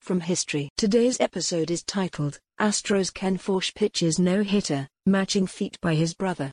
from history. Today's episode is titled, Astros Ken Forsch pitches no-hitter, matching feat by his brother.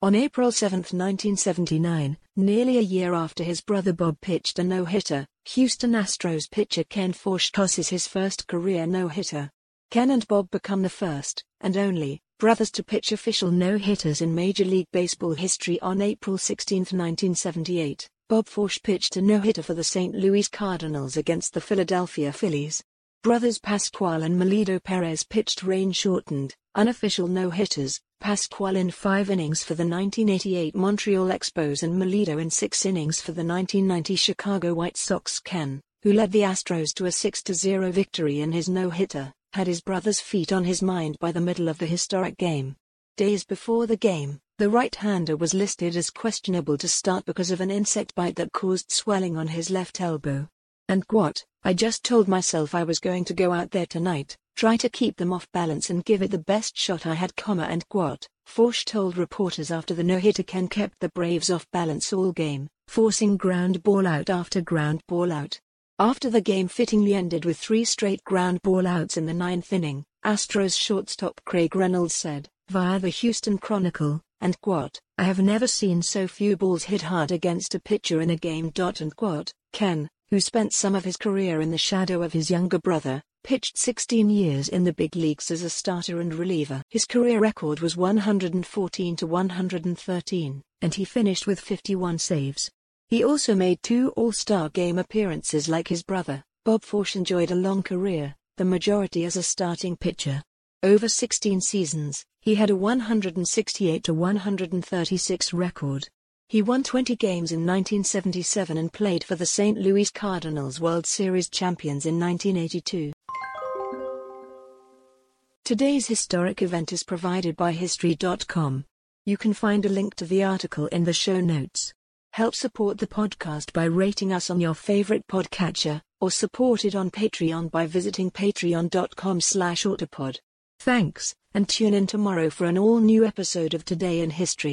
On April 7, 1979, nearly a year after his brother Bob pitched a no-hitter, Houston Astros pitcher Ken Forsch tosses his first career no-hitter. Ken and Bob become the first, and only, brothers to pitch official no-hitters in Major League Baseball history. On April 16, 1978, Bob Forsch pitched a no-hitter for the St. Louis Cardinals against the Philadelphia Phillies. Brothers Pascual and Melido Perez pitched rain-shortened, unofficial no-hitters, Pascual in 5 innings for the 1988 Montreal Expos and Melido in 6 innings for the 1990 Chicago White Sox. Ken, who led the Astros to a 6-0 victory in his no-hitter, had his brother's feet on his mind by the middle of the historic game. Days before the game, the right-hander was listed as questionable to start because of an insect bite that caused swelling on his left elbow. And what, I just told myself I was going to go out there tonight, try to keep them off balance and give it the best shot I had, and what, Forsch told reporters after the no-hitter. Ken kept the Braves off balance all game, forcing ground ball out after ground ball out. After the game fittingly ended with 3 straight ground ball outs in the 9th inning, Astros shortstop Craig Reynolds said, via the Houston Chronicle, and quote, I have never seen so few balls hit hard against a pitcher in a game. And quote, Ken, who spent some of his career in the shadow of his younger brother, pitched 16 years in the big leagues as a starter and reliever. His career record was 114-113, and he finished with 51 saves. He also made 2 All-Star Game appearances. Like his brother, Bob Forsch enjoyed a long career, the majority as a starting pitcher. Over 16 seasons, he had a 168-136 record. He won 20 games in 1977 and played for the St. Louis Cardinals, World Series champions, in 1982. Today's historic event is provided by History.com. You can find a link to the article in the show notes. Help support the podcast by rating us on your favorite podcatcher, or support it on Patreon by visiting patreon.com/autopod. Thanks, and tune in tomorrow for an all-new episode of Today in History.